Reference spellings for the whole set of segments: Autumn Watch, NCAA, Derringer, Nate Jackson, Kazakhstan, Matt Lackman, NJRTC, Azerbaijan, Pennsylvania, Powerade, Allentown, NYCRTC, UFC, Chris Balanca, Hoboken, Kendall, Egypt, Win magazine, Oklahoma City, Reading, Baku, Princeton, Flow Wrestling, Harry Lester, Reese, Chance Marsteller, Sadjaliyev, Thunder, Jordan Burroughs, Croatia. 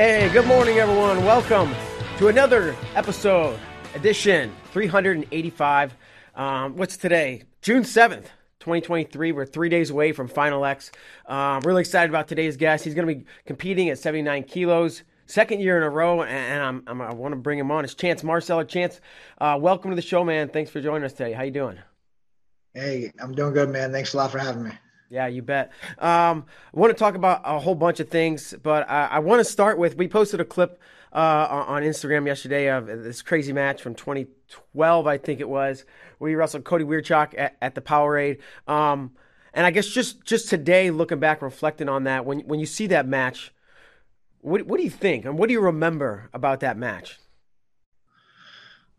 Hey, good morning, everyone. Welcome to another episode, edition 385. What's today? June 7th, 2023. We're 3 days away from Final X. Really excited about today's guest. He's going to be competing at 79 kilos, second year in a row, and I want to bring him on. It's Chance Marsteller. Chance, welcome to the show, man. Thanks for joining us today. How you doing? Hey, I'm doing good, man. Thanks a lot for having me. Yeah, you bet. I want to talk about a whole bunch of things, but I want to start with, we posted a clip on Instagram yesterday of this crazy match from 2012, I think it was. We wrestled Cody Wiercioch at the Powerade. And I guess just today, looking back, reflecting on that, when you see that match, what do you think? And what do you remember about that match?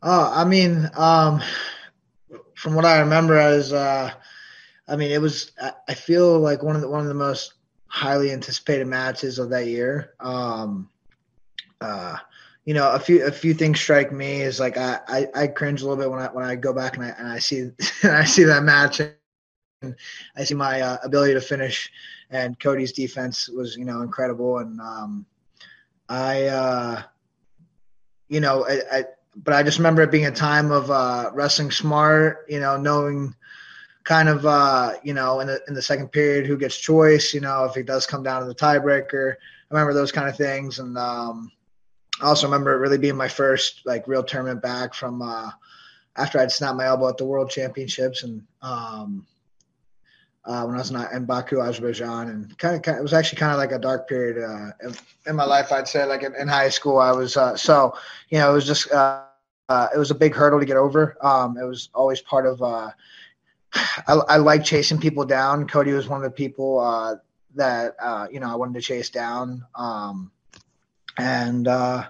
I mean, from what I remember is, I mean, it was, I feel like one of the most highly anticipated matches of that year. You know, a few things strike me is like, I cringe a little bit when I go back and I see that match, and I see my ability to finish, and Cody's defense was, you know, incredible. And, you know, but I just remember it being a time of wrestling smart, you know, knowing kind of, you know, in the second period who gets choice, you know, if it does come down to the tiebreaker. I remember those kind of things. And I also remember it really being my first, like, real tournament back from after I'd snapped my elbow at the World Championships. And when I was in Baku, Azerbaijan, and it was actually kind of like a dark period in my life, I'd say. Like in high school, I was so, you know, it was just it was a big hurdle to get over. It was always part of I like chasing people down. Cody was one of the people that, you know, I wanted to chase down. I remember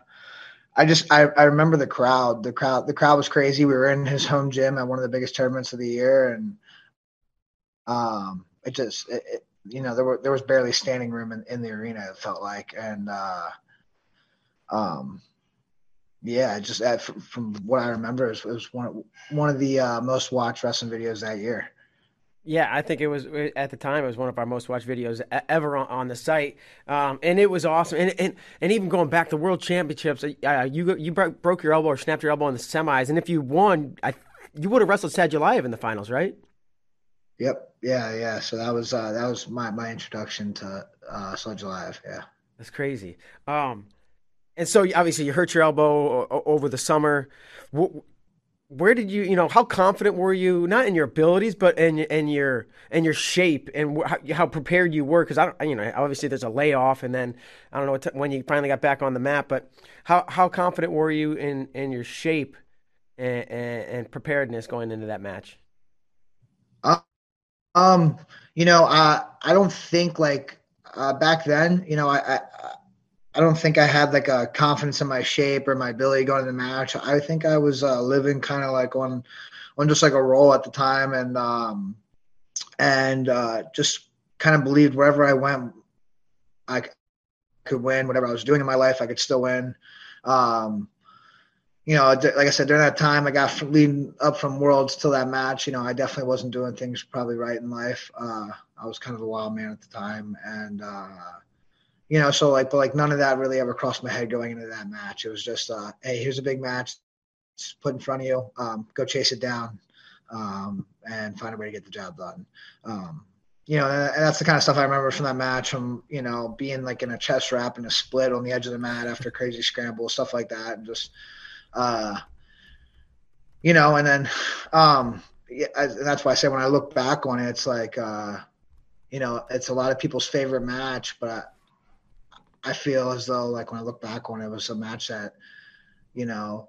the crowd. The crowd was crazy. We were in his home gym at one of the biggest tournaments of the year. And it you know, there was barely standing room in the arena, it felt like. And yeah, just from what I remember, it was one of the most watched wrestling videos that year. Yeah, I think it was, at the time, it was one of our most watched videos ever on the site. And it was awesome. And even going back to World Championships, you broke your elbow or snapped your elbow in the semis. And if you won, you would have wrestled Sadjaliyev in the finals, right? Yep. Yeah. So that was my introduction to Sadjaliyev. Yeah. That's crazy. And so, obviously, you hurt your elbow over the summer. Where did you, you know, how confident were you? Not in your abilities, but in your shape and how prepared you were. Because you know, obviously, there's a layoff, and then I don't know when you finally got back on the map. But how confident were you in your shape and preparedness going into that match? You know, I don't think like back then, you know, I don't think I had like a confidence in my shape or my ability going to the match. I think I was living kind of like on just like a roll at the time, and just kind of believed wherever I went, I could win. Whatever I was doing in my life, I could still win. You know, like I said, during that time, I got leading up from Worlds till that match. You know, I definitely wasn't doing things probably right in life. I was kind of a wild man at the time, and you know, so like, but like none of that really ever crossed my head going into that match. It was just, hey, here's a big match, it's put in front of you. Go chase it down, and find a way to get the job done. You know, and that's the kind of stuff I remember from that match. From, you know, being like in a chest wrap and a split on the edge of the mat after crazy scramble, stuff like that, and just, you know, and then, yeah, and that's why I say when I look back on it, it's like, you know, it's a lot of people's favorite match, but I feel as though, like, when I look back on it, it was a match that, you know,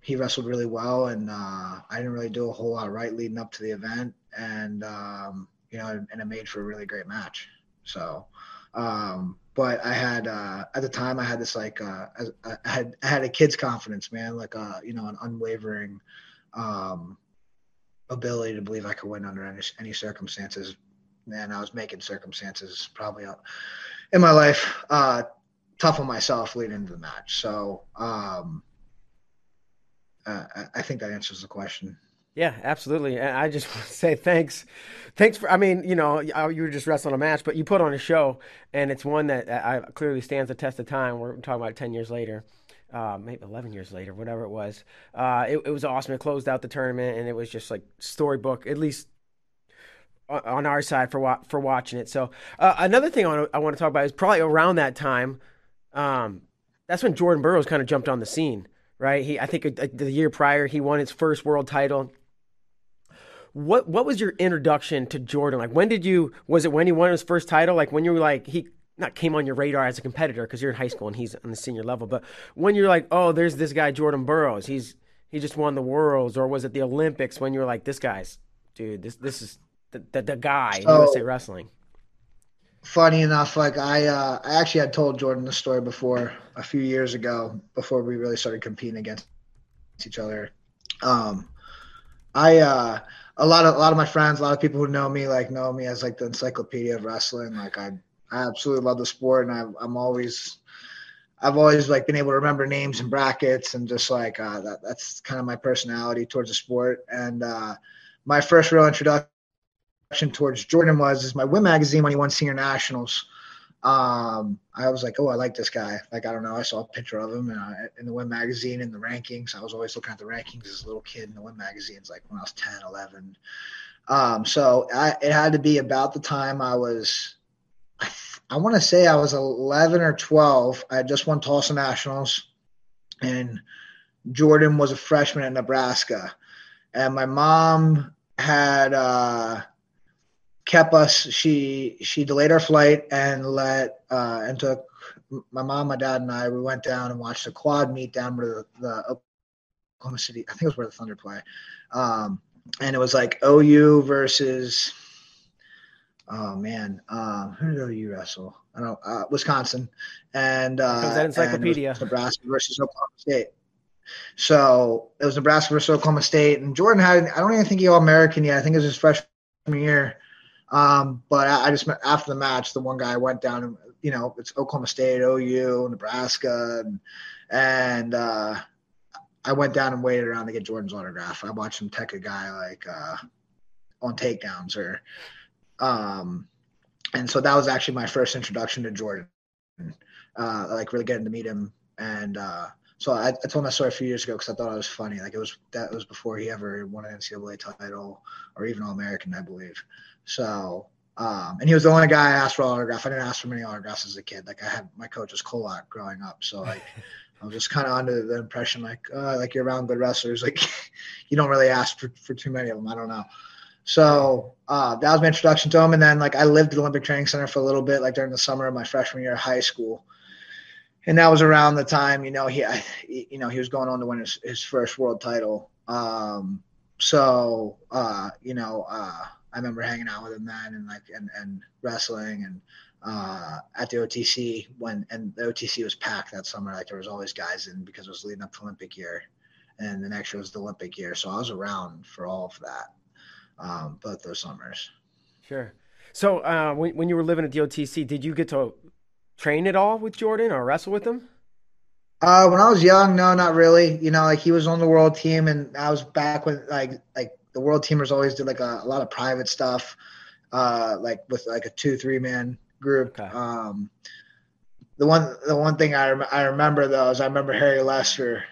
he wrestled really well, and I didn't really do a whole lot right leading up to the event, and, you know, and it made for a really great match. So, but I had, at the time, I had this, like, I had a kid's confidence, man, like, you know, an unwavering ability to believe I could win under any circumstances. And I was making circumstances probably in my life tough on myself leading into the match. So I think that answers the question. Yeah, absolutely. And I just want to say thanks. Thanks for, I mean, you know, you were just wrestling a match, but you put on a show, and it's one that clearly stands the test of time. We're talking about 10 years later, maybe 11 years later, whatever it was. It was awesome. It closed out the tournament, and it was just like storybook, at least on our side for watching it. So another thing I want to talk about is probably around that time, that's when Jordan Burroughs kind of jumped on the scene, right? I think the year prior, he won his first world title. What was your introduction to Jordan? Like, was it when he won his first title? Like, when you were like, he not came on your radar as a competitor because you're in high school and he's on the senior level, but when you're like, oh, there's this guy, Jordan Burroughs. He just won the Worlds, or was it the Olympics when you were like, this guy's, dude, this is the guy in USA Wrestling? Funny enough, like I actually had told Jordan this story before a few years ago, before we really started competing against each other. A lot of my friends, a lot of people who know me, like know me as like the encyclopedia of wrestling. Like I absolutely love the sport, and I've always like been able to remember names and brackets, and just like that's kind of my personality towards the sport. And my first real introduction towards Jordan was my Win magazine when he won senior nationals. I was like, oh, I like this guy. Like, I don't know. I saw a picture of him in the Win magazine in the rankings. I was always looking at the rankings as a little kid in the Win magazines, like when I was 10, 11. So it had to be about the time I was, I want to say I was 11 or 12. I had just won Tulsa nationals, and Jordan was a freshman at Nebraska. And my mom had, kept us. She delayed our flight and took my mom, my dad, and I. We went down and watched a quad meet down where the Oklahoma City, I think it was where the Thunder play, and it was like OU versus who did OU wrestle? I don't know, Wisconsin, and was that encyclopedia? And it was Nebraska versus Oklahoma State. So it was Nebraska versus Oklahoma State, and Jordan had, I don't even think he was All-American yet. I think it was his freshman year. But I just met after the match, the one guy went down and, you know, it's Oklahoma State, OU, Nebraska. And I went down and waited around to get Jordan's autograph. I watched him tech a guy like, on takedowns and so that was actually my first introduction to Jordan, like really getting to meet him. And so I told my story a few years ago because I thought it was funny. Like that was before he ever won an NCAA title or even All-American, I believe. So, and he was the only guy I asked for an autograph. I didn't ask for many autographs as a kid. Like I had, my coach was Kulak growing up. So like, I was just kind of under the impression like you're around good wrestlers. Like you don't really ask for too many of them. I don't know. So, that was my introduction to him. And then like I lived at the Olympic Training Center for a little bit, like during the summer of my freshman year of high school. And that was around the time, you know, he was going on to win his first world title. So I remember hanging out with him then and wrestling and at the OTC and the OTC was packed that summer. Like there was always guys in because it was leading up to Olympic year, and the next year was the Olympic year. So I was around for all of that, both those summers. Sure. So when you were living at the OTC, did you get to train at all with Jordan or wrestle with him? When I was young, no, not really. You know, like he was on the world team, and I was back when like the world teamers always did like a lot of private stuff, like with like a 2-3 man group. Okay. The one thing I remember though is I remember Harry Lester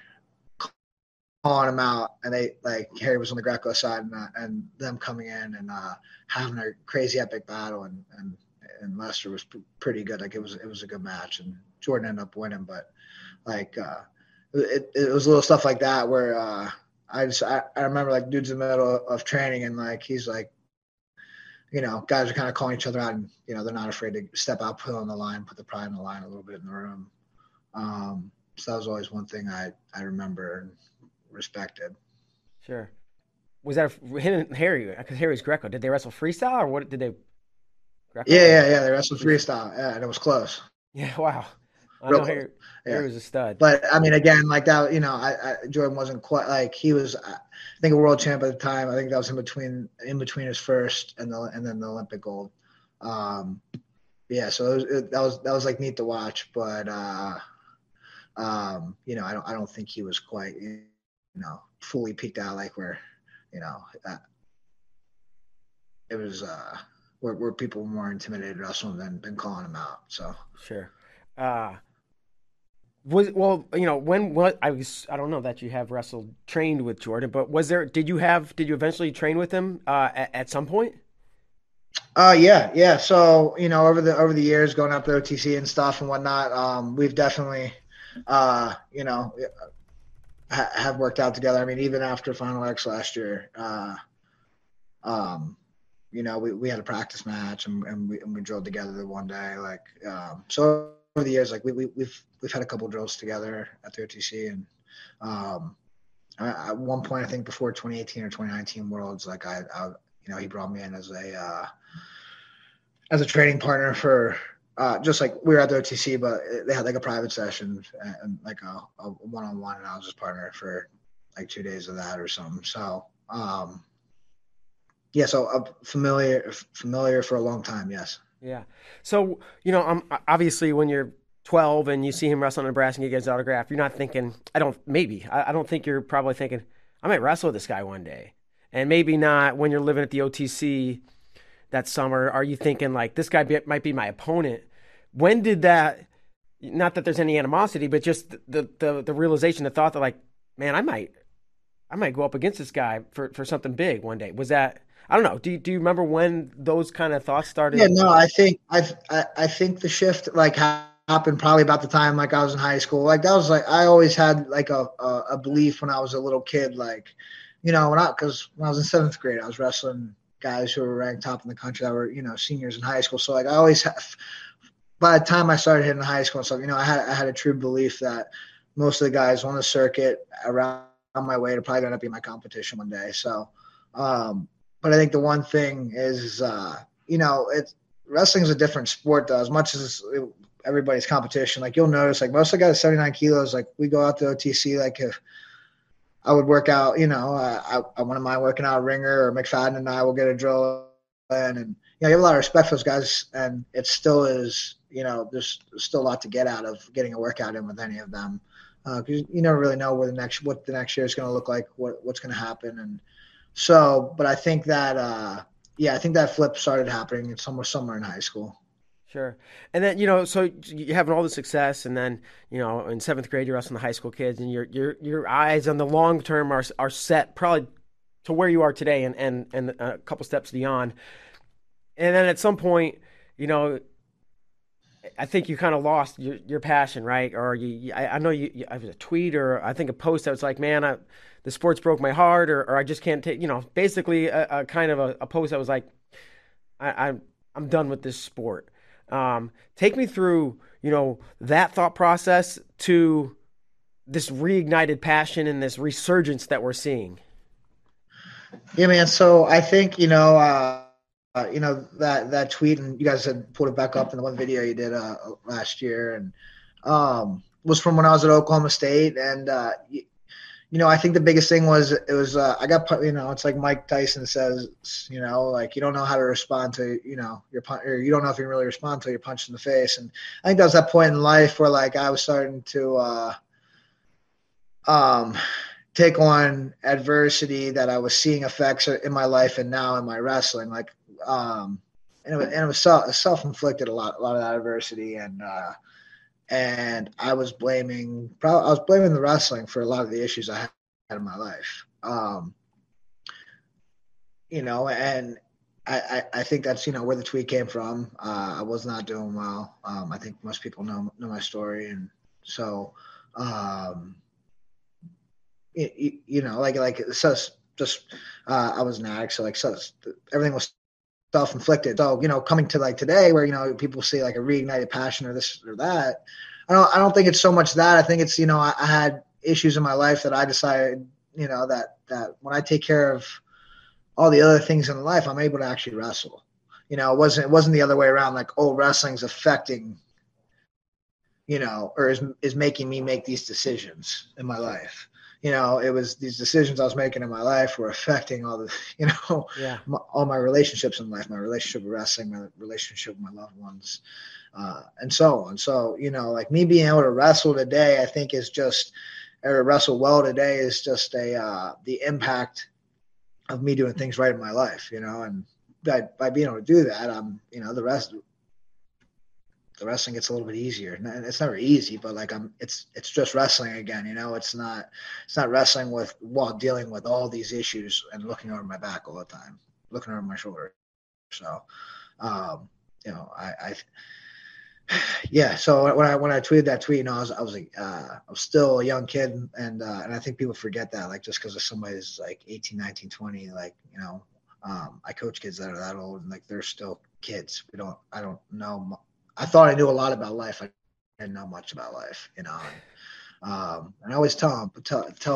calling him out, and they like Harry was on the Greco side, and them coming in and having a crazy epic battle, and Lester was pretty good. Like it was a good match, and Jordan ended up winning. But like it was little stuff like that where I remember like dudes in the middle of training, and like he's like, you know, guys are kind of calling each other out, and you know they're not afraid to step out, put on the line, put the pride on the line a little bit in the room. So that was always one thing I remember and respected. Sure. Was that him and Harry? Because Harry's Greco. Did they wrestle freestyle or what? Did they? Yeah. They wrestled freestyle, yeah, and it was close. Yeah, wow. I know Harry was a stud. But, I mean, again, like that, you know, Jordan wasn't quite – like he was, I think, a world champ at the time. I think that was in between his first and then the Olympic gold. So that was like neat to watch. But, you know, I don't think he was quite, you know, fully peaked out like where – you know, it was where people were more intimidated wrestling than calling him out. So sure. I don't know that you have wrestled trained with Jordan, but did you eventually train with him at some point? Yeah. So, you know, over the years going up to OTC and stuff and whatnot, we've definitely, you know, have worked out together. I mean, even after Final X last year, you know, we had a practice match and we drilled together one day. Like, so over the years, like we've had a couple drills together at the OTC, and at one point, I think before 2018 or 2019 Worlds, like I you know, he brought me in as a training partner for just like we were at the OTC, but they had like a private session and like a one-on-one, and I was his partner for like 2 days of that or something. So. Yeah, so familiar for a long time, yes. Yeah. So, you know, obviously when you're 12 and you see him wrestle in Nebraska and he gets autographed, you're not thinking, I don't think you're probably thinking, I might wrestle with this guy one day. And maybe not when you're living at the OTC that summer. Are you thinking, like, this guy might be my opponent? When did that, not that there's any animosity, but just the realization, the thought that, like, man, I might go up against this guy for something big one day. Was that... I don't know. Do you remember when those kind of thoughts started? Yeah, no, I think the shift like happened probably about the time like I was in high school. Like that was like I always had like a belief when I was a little kid. Like, you know, when I was in seventh grade, I was wrestling guys who were ranked top in the country that were, you know, seniors in high school. So like I always have. By the time I started hitting high school and stuff, you know, I had a true belief that most of the guys on the circuit around my weight are probably going to be my competition one day. So. But I think the one thing is, you know, wrestling is a different sport, though. As much as everybody's competition, like you'll notice, like most of the guys 79 kilos, like we go out to OTC. Like if I would work out, you know, I wouldn't mind working out Ringer or McFadden, and I will get a drill in, and you know, you have a lot of respect for those guys, and it still is, you know, there's still a lot to get out of getting a workout in with any of them, because you never really know what the next year is going to look like, what's going to happen, and. So, but I think that, I think that flip started happening somewhere in high school. Sure. And then, you know, so you're having all the success, and then, you know, in seventh grade, you're wrestling the high school kids, and your eyes on the long term are set probably to where you are today and a couple steps beyond. And then at some point, you know, I think you kind of lost your passion, right? Or I was a tweet or I think a post that was like, man, the sports broke my heart, or I just can't take, you know, basically a kind of a post that was like, I'm done with this sport. Take me through, you know, that thought process to this reignited passion and this resurgence that we're seeing. Yeah, man. So I think, you know, that tweet, and you guys had pulled it back up in the one video you did last year, and was from when I was at Oklahoma State. And, you know, I think the biggest thing was I got, you know, it's like Mike Tyson says, you know, like you don't know how to respond to, you know, or you don't know if you can really respond till you're punched in the face. And I think that was that point in life where like I was starting to take on adversity that I was seeing effects in my life and now in my wrestling, like, and it was self-inflicted a lot of that adversity. And I was blaming the wrestling for a lot of the issues I had in my life. You know, and I think that's, you know, where the tweet came from. I was not doing well. I think most people know my story. And so, you know, like it says, just, I was an addict. So like, everything was self-inflicted. So, you know, coming to like today where, you know, people see like a reignited passion or this or that, I don't think it's so much that. I think it's, you know, I had issues in my life that I decided, you know, that when I take care of all the other things in life, I'm able to actually wrestle. You know, it wasn't the other way around. Like, oh, wrestling's affecting, you know, or is making me make these decisions in my life. You know, it was these decisions I was making in my life were affecting all the, you know, all my relationships in life, my relationship with wrestling, my relationship with my loved ones, and so on. So, you know, like me being able to wrestle today, I think is just, or wrestle well today is just the impact of me doing things right in my life, you know, and by being able to do that, I'm, you know, the wrestling gets a little bit easier. And it's never easy, but like it's just wrestling again, you know. It's not wrestling while dealing with all these issues and looking over my back all the time, looking over my shoulder. So, you know, yeah. So when I tweeted that tweet, you know, I was like, I'm still a young kid, and I think people forget that, like, just because of somebody's like 18, 19, 20, like, you know, I coach kids that are that old, and like they're still kids. I don't know. I thought I knew a lot about life. I didn't know much about life, you know. And I always tell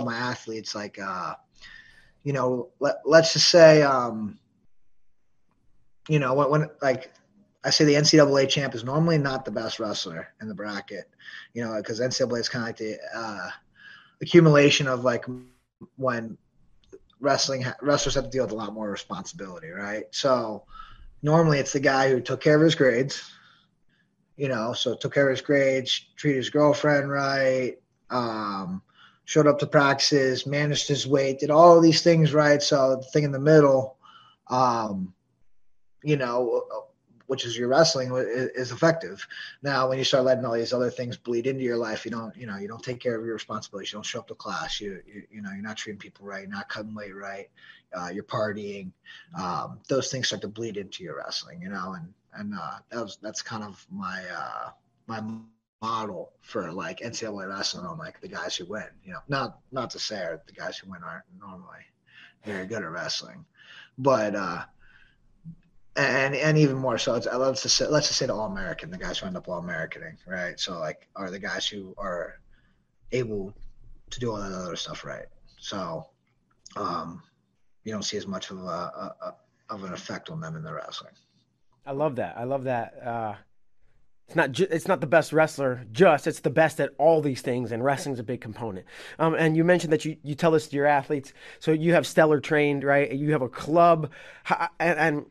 my athletes, like, you know, let's just say, you know, when like. I say the NCAA champ is normally not the best wrestler in the bracket, you know, because NCAA is kind of like the accumulation of like when wrestlers have to deal with a lot more responsibility, right? So normally it's the guy who took care of his grades, you know, so took care of his grades, treated his girlfriend right, showed up to practices, managed his weight, did all of these things right. So the thing in the middle, you know, which is your wrestling, is effective. Now, when you start letting all these other things bleed into your life, you don't take care of your responsibilities. You don't show up to class. You know, you're not treating people right. You're not cutting weight right. You're partying. Those things start to bleed into your wrestling, you know, and that's kind of my, my model for like NCAA wrestling on like the guys who win, you know, not to say the guys who win aren't normally very good at wrestling, but, And even more so, let's just say the All-American, the guys who end up All-Americaning, right? So like, are the guys who are able to do all that other stuff right? So you don't see as much of an effect on them in the wrestling. I love that. It's not the best wrestler, it's the best at all these things, and wrestling's a big component. And you mentioned that you tell this to your athletes. So you have Stellar Trained, right? You have a club, and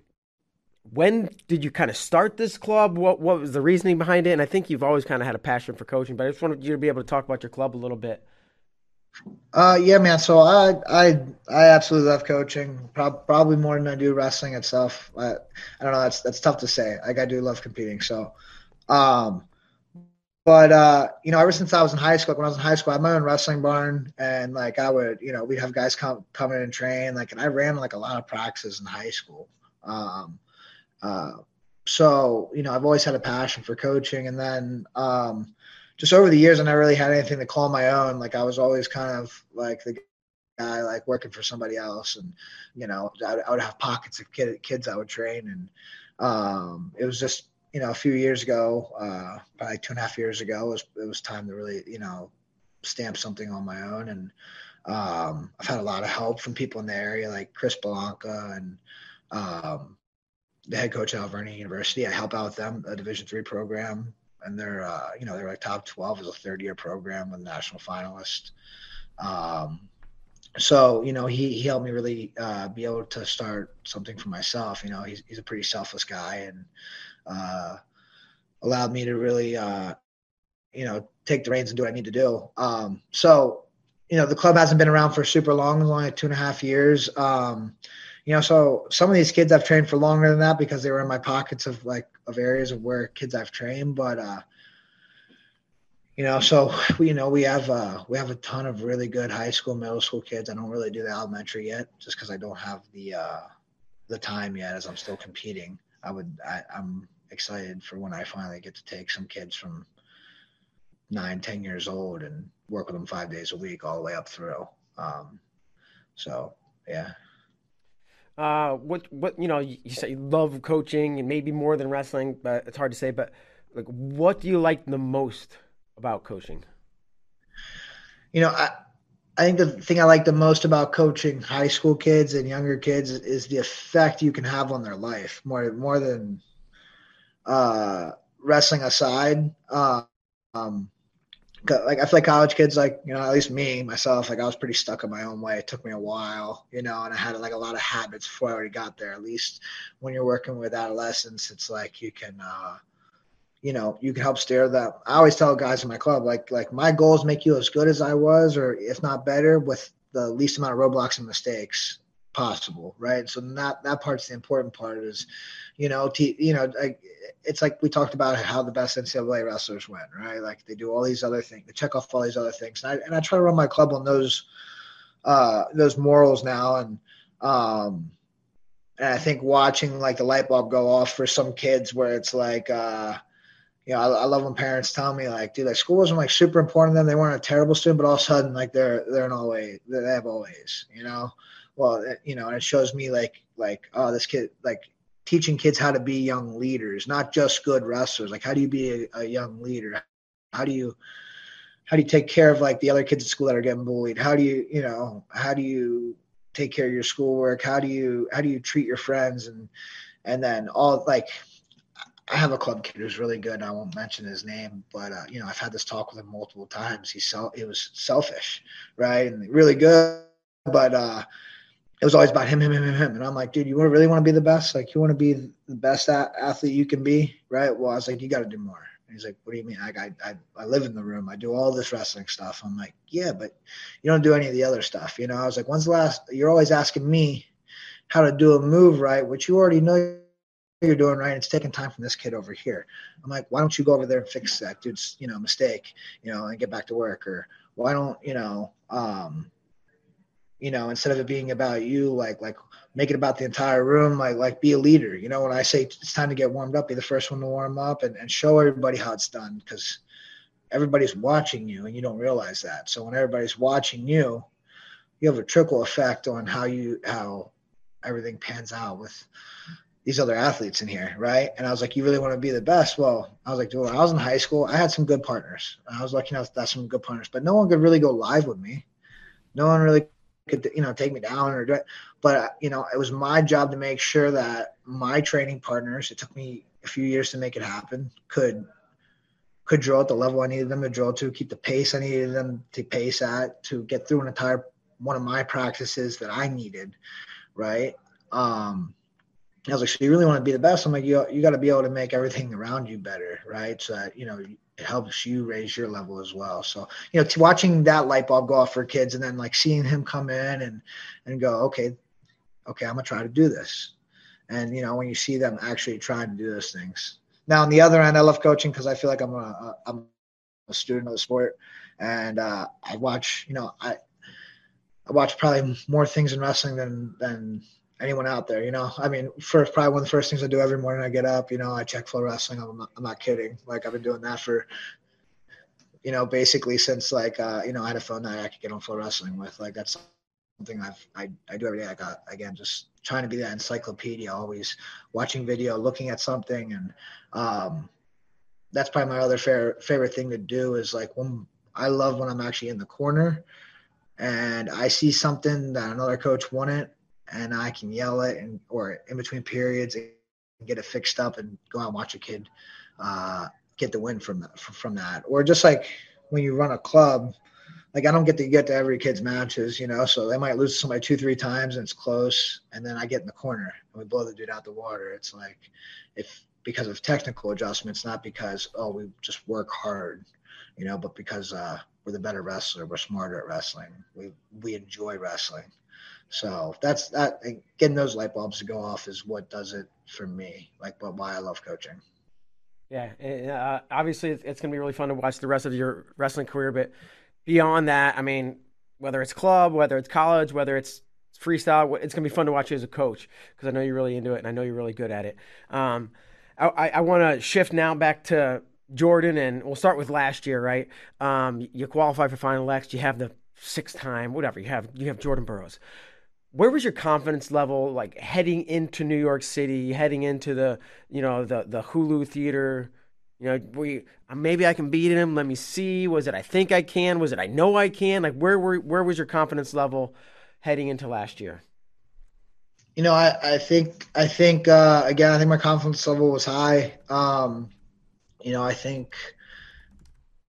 when did you kind of start this club? What was the reasoning behind it? And I think you've always kind of had a passion for coaching, but I just wanted you to be able to talk about your club a little bit. Yeah, man. So I absolutely love coaching, probably more than I do wrestling itself. I don't know. That's tough to say. Like, I do love competing. So, but you know, ever since I was in high school, I had my own wrestling barn, and like I would, you know, we'd have guys come in and train. Like, and I ran like a lot of practices in high school. So, you know, I've always had a passion for coaching, and then, just over the years, I never really had anything to call my own. Like, I was always kind of like the guy, like working for somebody else, and, you know, I would have pockets of kids I would train. And, it was just, you know, a few years ago, probably 2.5 years ago, it was time to really, you know, stamp something on my own. And, I've had a lot of help from people in the area, like Chris Balanca and, the head coach at Alvernia University. I help out with them, a Division III program, and they're you know, they're like top 12 as a 3rd-year program with a national finalist. So, you know, he helped me really be able to start something for myself. You know, he's a pretty selfless guy, and allowed me to really you know, take the reins and do what I need to do. So, you know, the club hasn't been around for super long. It's only like 2.5 years. You know, so some of these kids I've trained for longer than that because they were in my pockets of like of areas of where kids I've trained. But, you know, so, you know, we have a ton of really good high school, middle school kids. I don't really do the elementary yet, just because I don't have the time yet, as I'm still competing. I'm excited for when I finally get to take some kids from 9, 10 years old and work with them 5 days a week all the way up through. So, yeah. What you know, you say you love coaching and maybe more than wrestling, but it's hard to say, but like, what do you like the most about coaching? You know, I think the thing I like the most about coaching high school kids and younger kids is the effect you can have on their life more than, wrestling aside. Like, I feel like college kids, like, you know, at least myself, like I was pretty stuck in my own way. It took me a while, you know, and I had like a lot of habits before I already got there. At least when you're working with adolescents, it's like you can, you know, you can help steer them. I always tell guys in my club, like my goal is make you as good as I was, or if not better, with the least amount of roadblocks and mistakes possible, right? So that part's the important part is, it's like we talked about how the best NCAA wrestlers win, right? Like they do all these other things, they check off all these other things, and I try to run my club on those morals now, and I think watching like the light bulb go off for some kids where it's like, I love when parents tell me like, dude, like school wasn't like super important to them. They weren't a terrible student, but all of a sudden like they're an always, they have always, well, and it shows me like, oh, this kid, like teaching kids how to be young leaders, not just good wrestlers. Like, how do you be a young leader? How do you take care of like the other kids at school that are getting bullied? How do you take care of your schoolwork? How do you treat your friends? And then all like, I have a club kid who's really good. I won't mention his name, but I've had this talk with him multiple times. He was selfish, right? And really good, but it was always about him. And I'm like, dude, you really want to be the best? Like, you want to be the best athlete you can be, right? Well, I was like, you got to do more. And he's like, what do you mean? Like, I live in the room. I do all this wrestling stuff. I'm like, yeah, but you don't do any of the other stuff, I was like, you're always asking me how to do a move right, which you already know you're doing right. It's taking time from this kid over here. I'm like, why don't you go over there and fix that dude's, mistake, and get back to work? Or why don't, instead of it being about you, like make it about the entire room, like be a leader. When I say it's time to get warmed up, be the first one to warm up and show everybody how it's done, because everybody's watching you and you don't realize that. So when everybody's watching you, you have a trickle effect on how everything pans out with these other athletes in here, right? And I was like, you really want to be the best? Well, I was like, dude, when I was in high school, I had some good partners. I was lucky enough to have some good partners, but no one could really go live with me. No one really could, take me down or do it. But, it was my job to make sure that my training partners, it took me a few years to make it happen, could drill at the level I needed them to drill to, keep the pace I needed them to pace at, to get through an entire one of my practices that I needed, right? I was like, so you really want to be the best? I'm like, you got to be able to make everything around you better, right? So that, it helps you raise your level as well. So, watching that light bulb go off for kids and then like seeing him come in and go, okay, I'm going to try to do this. And, when you see them actually trying to do those things. Now, on the other end, I love coaching because I feel like I'm a student of the sport. And I watch probably more things in wrestling than anyone out there, I mean, probably one of the first things I do every morning I get up, I check Flow Wrestling. I'm not kidding. Like, I've been doing that for, basically since like, I had a phone night I could get on Flow Wrestling with. Like, that's something I do every day. I got, again, just trying to be that encyclopedia, always watching video, looking at something. And that's probably my other favorite thing to do is like, I love when I'm actually in the corner and I see something that another coach wanted, and I can yell it or in between periods and get it fixed up and go out and watch a kid get the win from that. Or just like when you run a club, like I don't get to every kid's matches, so they might lose to somebody 2-3 times and it's close. And then I get in the corner and we blow the dude out the water. It's like because of technical adjustments, not because, oh, we just work hard, but because we're the better wrestler. We're smarter at wrestling. We enjoy wrestling. So that's that. Getting those light bulbs to go off is what does it for me. Like, but why I love coaching. Yeah, and, obviously it's going to be really fun to watch the rest of your wrestling career. But beyond that, I mean, whether it's club, whether it's college, whether it's freestyle, it's going to be fun to watch you as a coach because I know you're really into it and I know you're really good at it. I want to shift now back to Jordan, and we'll start with last year, right? You qualify for Final X. You have the 6th time, whatever you have Jordan Burroughs. Where was your confidence level like heading into New York City, heading into the the Hulu Theater? Maybe I can beat him. Let me see. Was it I think I can? Was it I know I can? Like where was your confidence level heading into last year? I think my confidence level was high. I think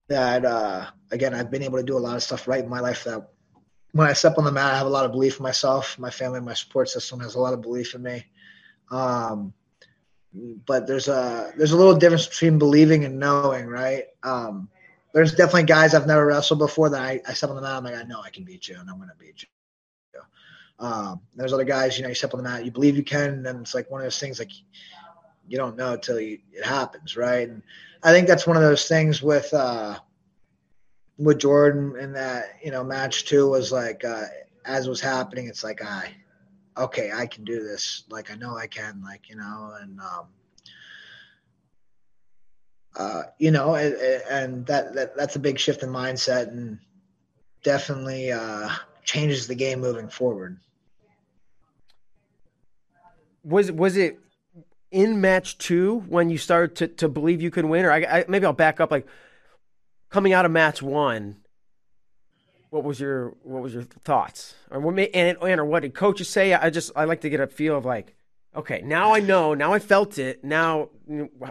that again, I've been able to do a lot of stuff right in my life that when I step on the mat, I have a lot of belief in myself. My family, my support system has a lot of belief in me. But there's a little difference between believing and knowing, right? There's definitely guys I've never wrestled before that I step on the mat, I'm like, I know I can beat you, and I'm going to beat you. There's other guys, you know, you step on the mat, you believe you can, and then it's like one of those things, like you don't know until it happens, right? And I think that's one of those things with Jordan in that, you know, match two was like, as was happening, it's like, okay, I can do this. Like, I know I can, like, you know, and, you know, and that's a big shift in mindset, and definitely changes the game moving forward. Was it in match two when you started to believe you could win? Or maybe I'll back up, like, coming out of match one, what was your thoughts, or what made, and what did coaches say? I like to get a feel of like, okay, now I know, now I felt it. Now,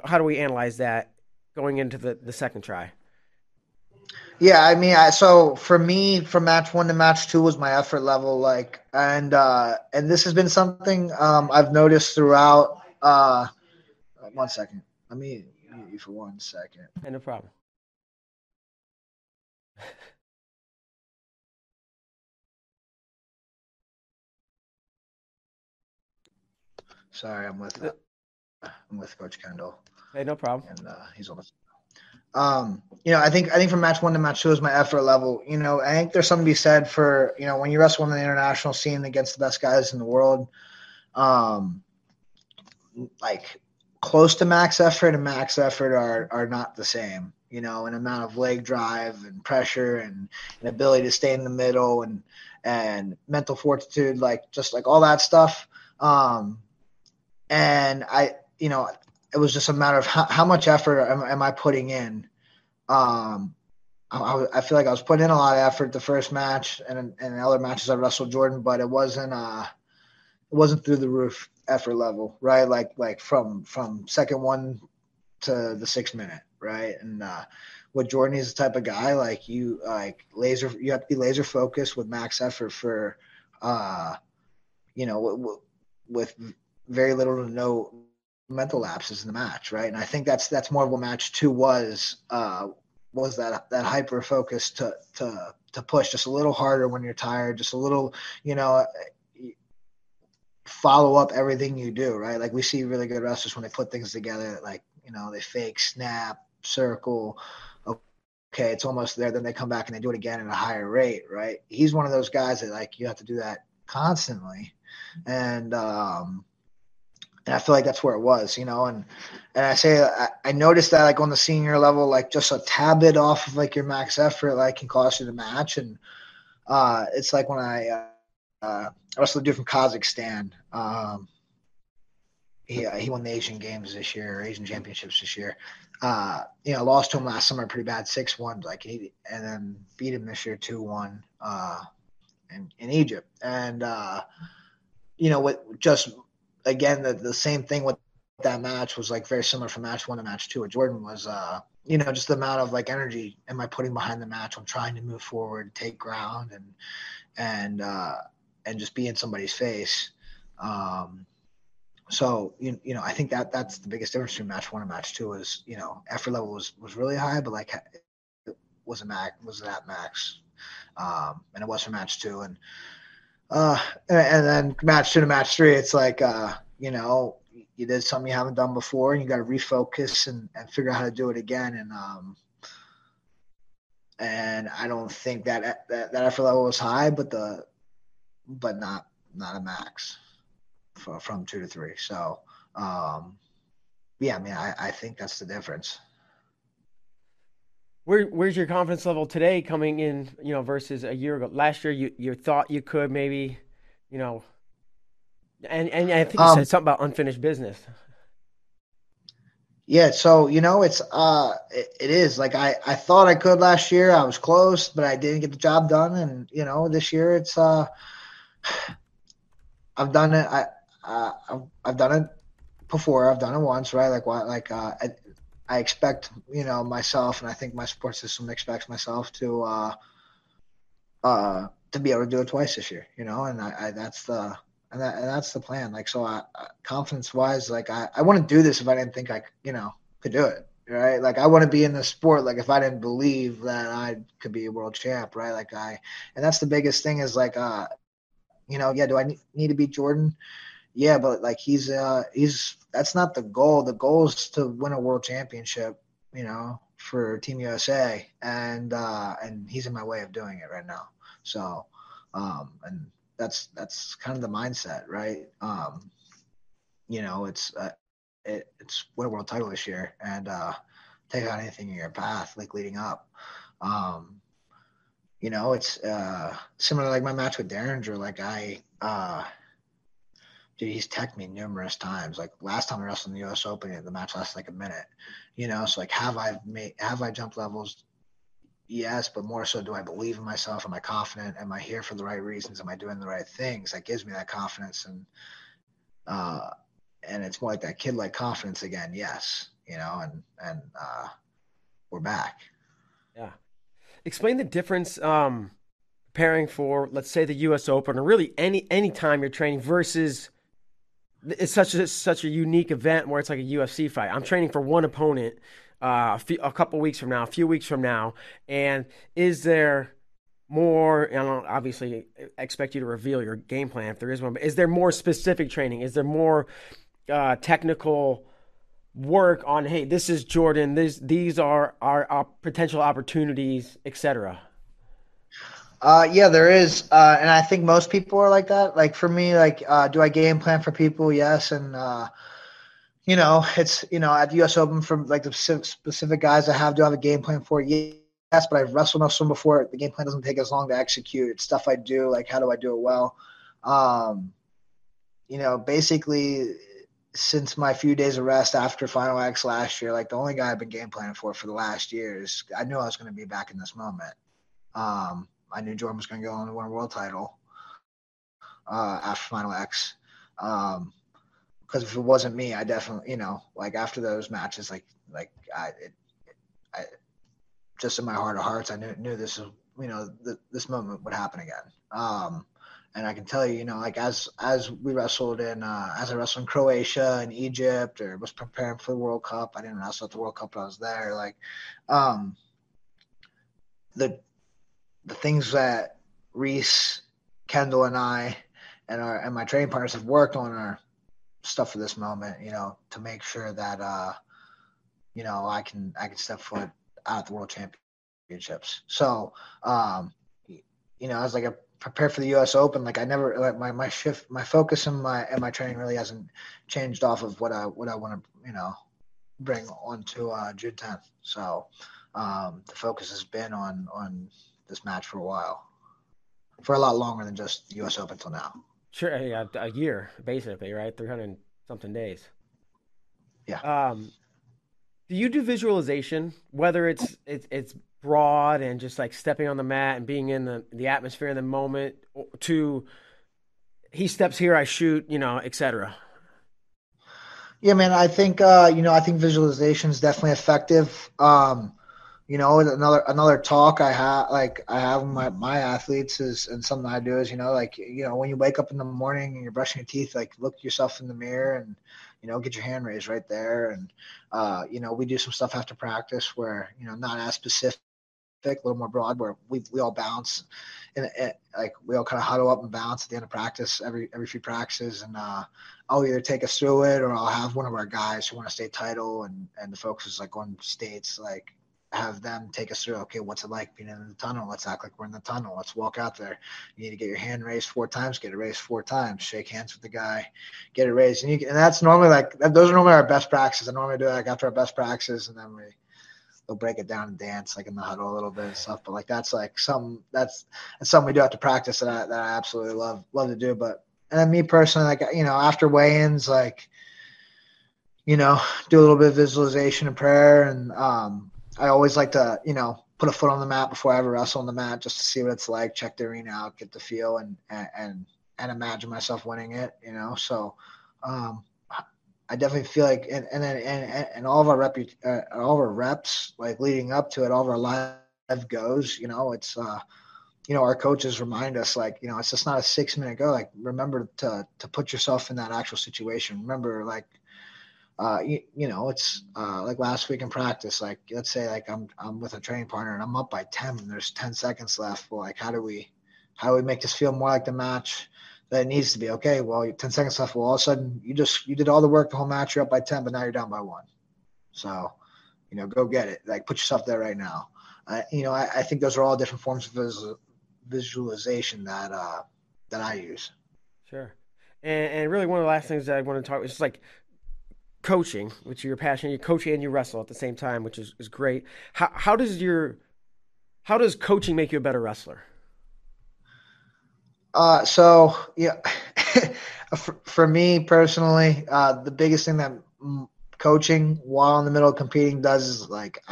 how do we analyze that going into the second try? Yeah, I mean, so for me, from match one to match two was my effort level, like, and this has been something I've noticed throughout. 1 second, let me mute you for 1 second. And no problem. Sorry, I'm with Coach Kendall. Hey, no problem. And he's on the you know, I think from match one to match two is my effort level. You know, I think there's something to be said for, you know, when you wrestle on the international scene against the best guys in the world, like close to max effort and max effort are not the same. You know, an amount of leg drive and pressure and an ability to stay in the middle and mental fortitude, like just like all that stuff. And I, you know, it was just a matter of how much effort am I putting in? I feel like I was putting in a lot of effort the first match and other matches I wrestled Jordan, but it wasn't through the roof effort level, right? Like from second one to the 6 minute. Right. And with Jordan, he's the type of guy like you have to be laser focused with max effort for, you know, with very little to no mental lapses in the match. Right. And I think that's more of what match two was that hyper focus to push just a little harder when you're tired, just a little, you know, follow up everything you do. Right. Like we see really good wrestlers when they put things together, like, you know, they fake, snap, circle. Okay, it's almost there. Then they come back and they do it again at a higher rate, right? He's one of those guys that, like, you have to do that constantly. And I feel like that's where it was, you know. And I say I noticed that, like, on the senior level, like, just a tad bit off of, like, your max effort, like, can cost you the match. And it's like when I wrestled a dude from Kazakhstan. He won the Asian games this year, or Asian championships this year. You know, lost to him last summer pretty bad, 6-1, like, and then beat him this year 2-1 in Egypt. And you know, with just again the same thing with that match was like very similar from match one to match two. Or Jordan was, you know, just the amount of like energy am I putting behind the match on trying to move forward, take ground, and just be in somebody's face. So, you know, I think that's the biggest difference between match one and match two is, you know, effort level was really high, but like it was at max. And it was for match two. And and then match two to match three, it's like, you know, you did something you haven't done before and you got to refocus and figure out how to do it again. And I don't think that effort level was high, but not a max. From two to three. So, yeah, I mean, I think that's the difference. Where's your confidence level today coming in, you know, versus a year ago? Last year, you thought you could maybe, you know, and I think you said something about unfinished business. Yeah. So, you know, it's, it is like, I thought I could last year. I was close, but I didn't get the job done. And, you know, this year it's, I've done it. I've done it before. I've done it once, right? Like, why? Like, I expect, you know, myself, and I think my support system expects myself to be able to do it twice this year, you know. And that's the plan. Like, so, confidence wise, like, I wouldn't do this if I didn't think I, you know, could do it, right? Like, I wouldn't be in this sport, like, if I didn't believe that I could be a world champ, right? Like, and that's the biggest thing is like you know, yeah, do I need to beat Jordan? Yeah, but like he's that's not the goal. The goal is to win a world championship, you know, for Team USA, and he's in my way of doing it right now. So, and that's kind of the mindset, right? You know, it's win a world title this year and take on anything in your path, like leading up. You know, it's similar like my match with Derringer. Like dude, he's teched me numerous times. Like last time I wrestled in the U.S. Open, the match lasted like a minute. You know, so like have I jumped levels? Yes, but more so, do I believe in myself? Am I confident? Am I here for the right reasons? Am I doing the right things? That gives me that confidence, and it's more like that kid-like confidence again. Yes, you know, and we're back. Yeah. Explain the difference. Preparing for, let's say, the U.S. Open, or really any time you're training versus. It's such a unique event where it's like a UFC fight. I'm training for one opponent a few weeks from now. And is there more, and I don't obviously expect you to reveal your game plan if there is one, but is there more specific training? Is there more technical work on, hey, this is Jordan, these are our potential opportunities, etc.? Yeah, there is. And I think most people are like that. Like for me, like, do I game plan for people? Yes. And, you know, it's, you know, at the U.S. Open from like the specific guys I have, do I have a game plan for? Yes, but I've wrestled enough swim before. The game plan doesn't take as long to execute. It's stuff I do. Like, how do I do it well? You know, basically since my few days of rest after Final X last year, like the only guy I've been game planning for the last year is I knew I was going to be back in this moment. I knew Jordan was going to go on to win a world title after Final X. Because if it wasn't me, I definitely, you know, like after those matches, I just in my heart of hearts, I knew this is, you know, this moment would happen again. And I can tell you, you know, like as we wrestled as I wrestled in Croatia and Egypt, or was preparing for the World Cup, I didn't wrestle at the World Cup, but I was there. Like the things that Reese, Kendall, and I, and my training partners have worked on are stuff for this moment, you know, to make sure that, you know, I can step foot out at the World Championships. So, you know, I was like, I prepared for the U.S. Open. Like I never, like my shift, my focus and my training really hasn't changed off of what I want to, you know, bring on to June 10th. So the focus has been on this match for a while, for a lot longer than just the U.S. Open till now. Sure, yeah, a year basically, right? 300 something days. Yeah. Do you do visualization? Whether it's broad and just like stepping on the mat and being in the atmosphere in the moment, to he steps here, I shoot, you know, etc. Yeah, man. I think you know, I think visualization is definitely effective. You know, another talk I have with my athletes is, and something I do is, you know, like, you know, when you wake up in the morning and you're brushing your teeth, like look yourself in the mirror and, you know, get your hand raised right there. And, you know, we do some stuff after practice where, you know, not as specific, a little more broad, where we all bounce and like we all kind of huddle up and bounce at the end of practice every few practices. And I'll either take us through it, or I'll have one of our guys who won a state title and the focus is like on states, like, have them take us through, okay, what's it like being in the tunnel? Let's act like we're in the tunnel. Let's walk out there. You need to get your hand raised 4 times, get it raised 4 times, shake hands with the guy, get it raised. And that's normally like, those are normally our best practices. I normally do it like after our best practices, and then they'll break it down and dance like in the huddle a little bit and stuff. But like, that's like that's something we do have to practice that I absolutely love to do. But, and then me personally, like, you know, after weigh-ins, like, you know, do a little bit of visualization and prayer, and, I always like to, you know, put a foot on the mat before I ever wrestle on the mat, just to see what it's like, check the arena out, get the feel, and imagine myself winning it, you know? So I definitely feel like, and all of our reps, like leading up to it, all of our live goes, you know, it's, you know, our coaches remind us, like, you know, it's just not a 6-minute go. Like, remember to put yourself in that actual situation. Remember, like, you know, it's like last week in practice, like let's say like I'm with a training partner and I'm up by 10 and there's 10 seconds left. Well, like how do we make this feel more like the match that it needs to be. Okay, well, 10 seconds left. Well, all of a sudden, you did all the work the whole match. You're up by 10, but now you're down by 1. So, you know, go get it. Like, put yourself there right now. I think those are all different forms of visualization that I use. Sure. And really one of the last things that I want to talk about is just like coaching, which you're passionate, you coach and you wrestle at the same time, which is great. How does coaching make you a better wrestler? For me personally, the biggest thing that coaching while in the middle of competing does is like,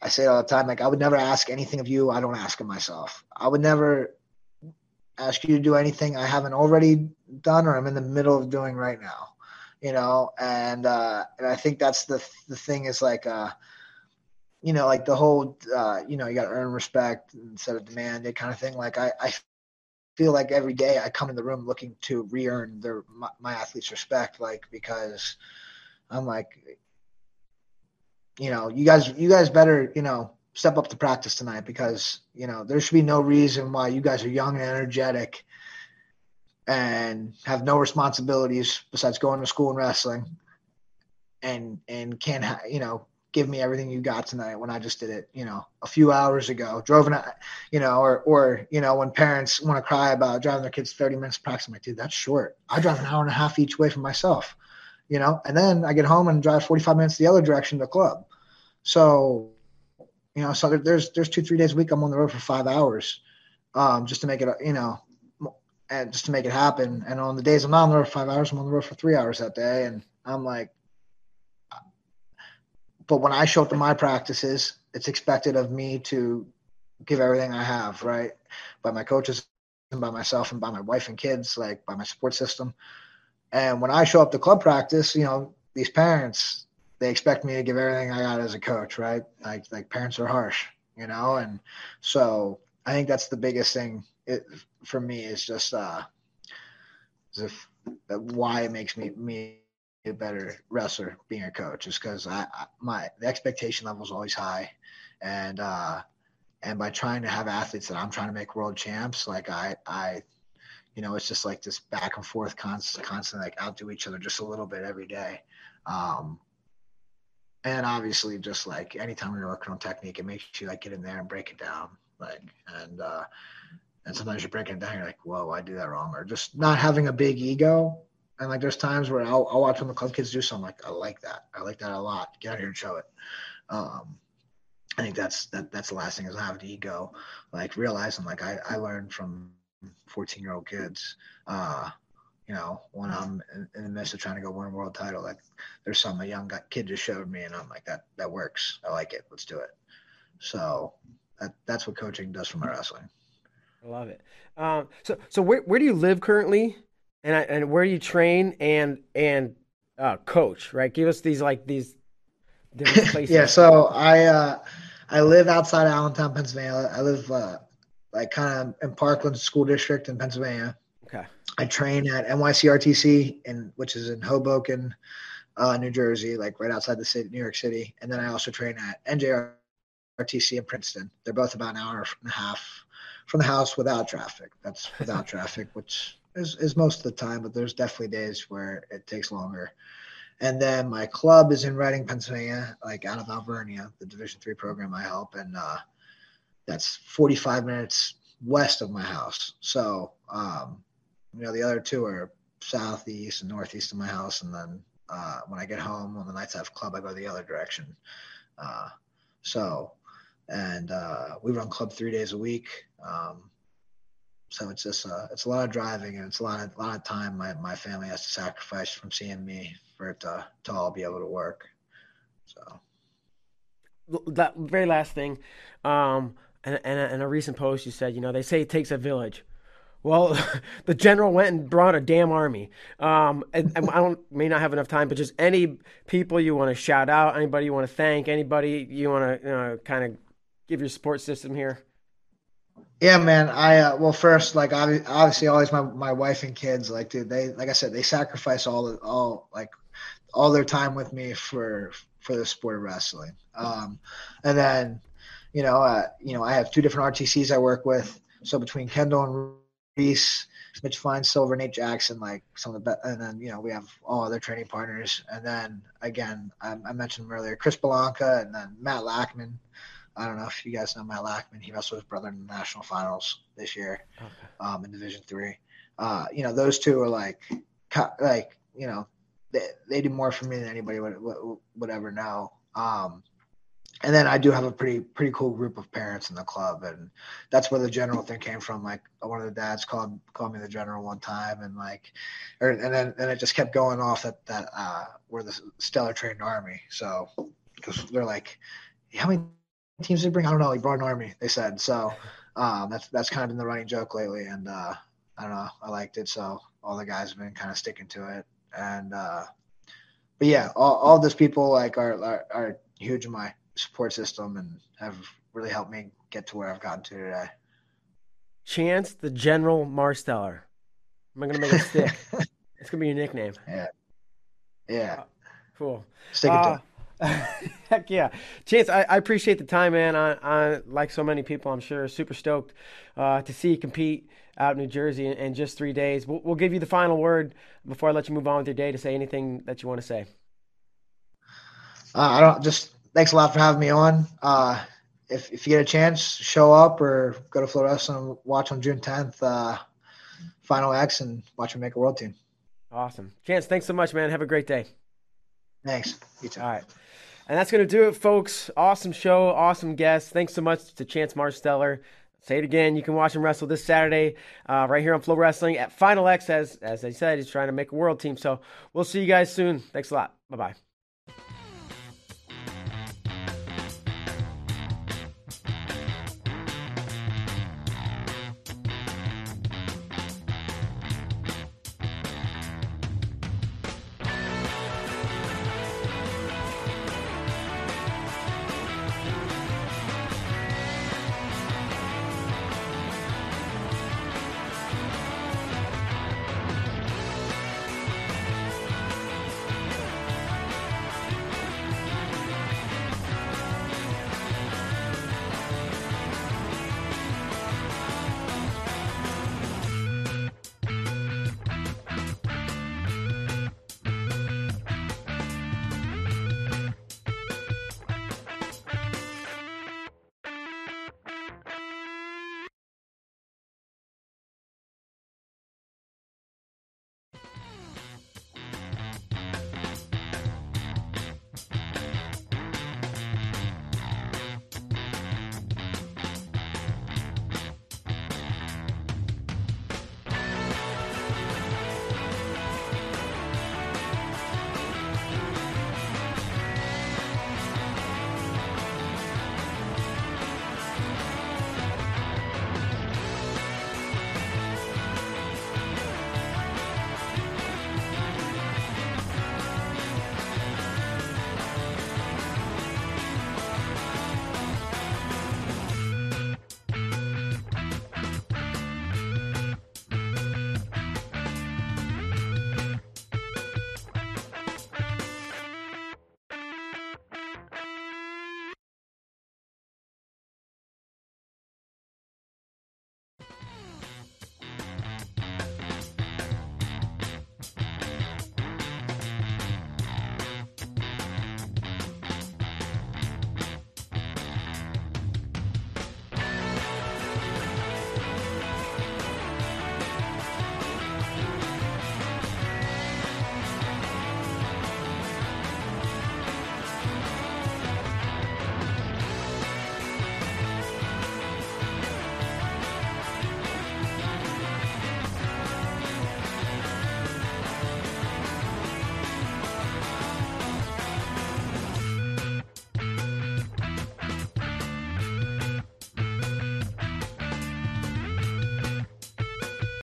I say it all the time, like, I would never ask anything of you I don't ask of myself. I would never ask you to do anything I haven't already done or I'm in the middle of doing right now, you know? And I think that's the thing is like, you know, like the whole, you know, you got to earn respect instead of demand, that kind of thing. Like I feel like every day I come in the room looking to re-earn my athletes' respect, like, because I'm like, you know, you guys better, you know, step up to practice tonight because, you know, there should be no reason why you guys are young and energetic and have no responsibilities besides going to school and wrestling and can't, you know, give me everything you got tonight when I just did it, you know, a few hours ago, or when parents want to cry about driving their kids 30 minutes to practice, I'm like, dude, that's short. I drive an hour and a half each way for myself, you know, and then I get home and drive 45 minutes the other direction to the club. So, you know, so there's 2-3 days a week I'm on the road for 5 hours, just to make it, you know, and just to make it happen. And on the days I'm not on the road for 5 hours, I'm on the road for 3 hours that day. And I'm like, but when I show up to my practices, it's expected of me to give everything I have, right? By my coaches and by myself and by my wife and kids, like by my support system. And when I show up to club practice, you know, these parents, they expect me to give everything I got as a coach, right? Like parents are harsh, you know? And so I think that's the biggest thing for me is just why it makes me a better wrestler being a coach is because the expectation level is always high. And by trying to have athletes that I'm trying to make world champs, like you know, it's just like this back and forth, constant, like outdo each other just a little bit every day. And obviously just like anytime you're working on technique, it makes you like get in there and break it down. Like, and sometimes you're breaking it down, you're like, whoa, I do that wrong. Or just not having a big ego. And like, there's times where I'll watch when the club kids do something. Like, I like that a lot. Get out here and show it. I think that's the last thing is I have the ego, like realizing like I learned from 14-year-old kids, you know, when I'm in the midst of trying to go win a world title, like there's some a young kid just showed me and I'm like, that works. I like it. Let's do it. So that's what coaching does for my wrestling. I love it. So where do you live currently and where do you train and coach, right? Give us these different places. Yeah. So I live outside Allentown, Pennsylvania. I live, like kind of in Parkland School District in Pennsylvania. Okay. I train at NYCRTC, which is in Hoboken, New Jersey, like right outside the city, New York City. And then I also train at NJRTC in Princeton. They're both about an hour and a half from the house without traffic. That's without traffic, which is most of the time, but there's definitely days where it takes longer. And then my club is in Reading, Pennsylvania, like out of Alvernia, the Division III program I help. And, that's 45 minutes west of my house. So, you know, the other two are southeast and northeast of my house. And then when I get home on the nights I have club, I go the other direction. We run club 3 days a week. So it's just it's a lot of driving and it's a lot of time my family has to sacrifice from seeing me for it to all be able to work. So that very last thing. In a recent post, you said, you know, they say it takes a village. Well, the general went and brought a damn army. And I may not have enough time, but just any people you want to shout out, anybody you want to thank, anybody you want to kind of give your support system here. Yeah, man. Well, first, like obviously, always my wife and kids. Like, dude, they like I said, they sacrifice all their time with me for the sport of wrestling. And then. You know, I have two different RTCs I work with. So between Kendall and Reese, Mitch Flynn, Silver, Nate Jackson, like some of the best. And then, you know, we have all other training partners. And then, again, I mentioned him earlier, Chris Balanca, and then Matt Lackman. I don't know if you guys know Matt Lackman. He wrestled his brother in the national finals this year, okay, in Division III. You know, those two are like, you know, they do more for me than anybody would ever know. And then I do have a pretty cool group of parents in the club, and that's where the general thing came from. Like, one of the dads called me the general one time, and then it just kept going off that we're the Stellar Trained Army. So, because they're like, how many teams did he bring? I don't know. He brought an army, they said. So that's kind of been the running joke lately, and I don't know. I liked it, so all the guys have been kind of sticking to it, and but yeah, all those people like are huge in my support system and have really helped me get to where I've gotten to today. Chance the General Marsteller. I'm going to make it stick. It's going to be your nickname. Yeah. Yeah. Cool. Stick it to heck yeah. Chance, I appreciate the time, man. I, like so many people, I'm sure, super stoked to see you compete out in New Jersey in just 3 days. We'll give you the final word before I let you move on with your day to say anything that you want to say. Thanks a lot for having me on. If you get a chance, show up or go to Flow Wrestling and watch on June 10th, Final X, and watch me make a world team. Awesome. Chance, thanks so much, man. Have a great day. Thanks. You too. All right. And that's going to do it, folks. Awesome show. Awesome guest. Thanks so much to Chance Marsteller. Say it again. You can watch him wrestle this Saturday right here on Flow Wrestling at Final X. As I said, he's trying to make a world team. So we'll see you guys soon. Thanks a lot. Bye-bye.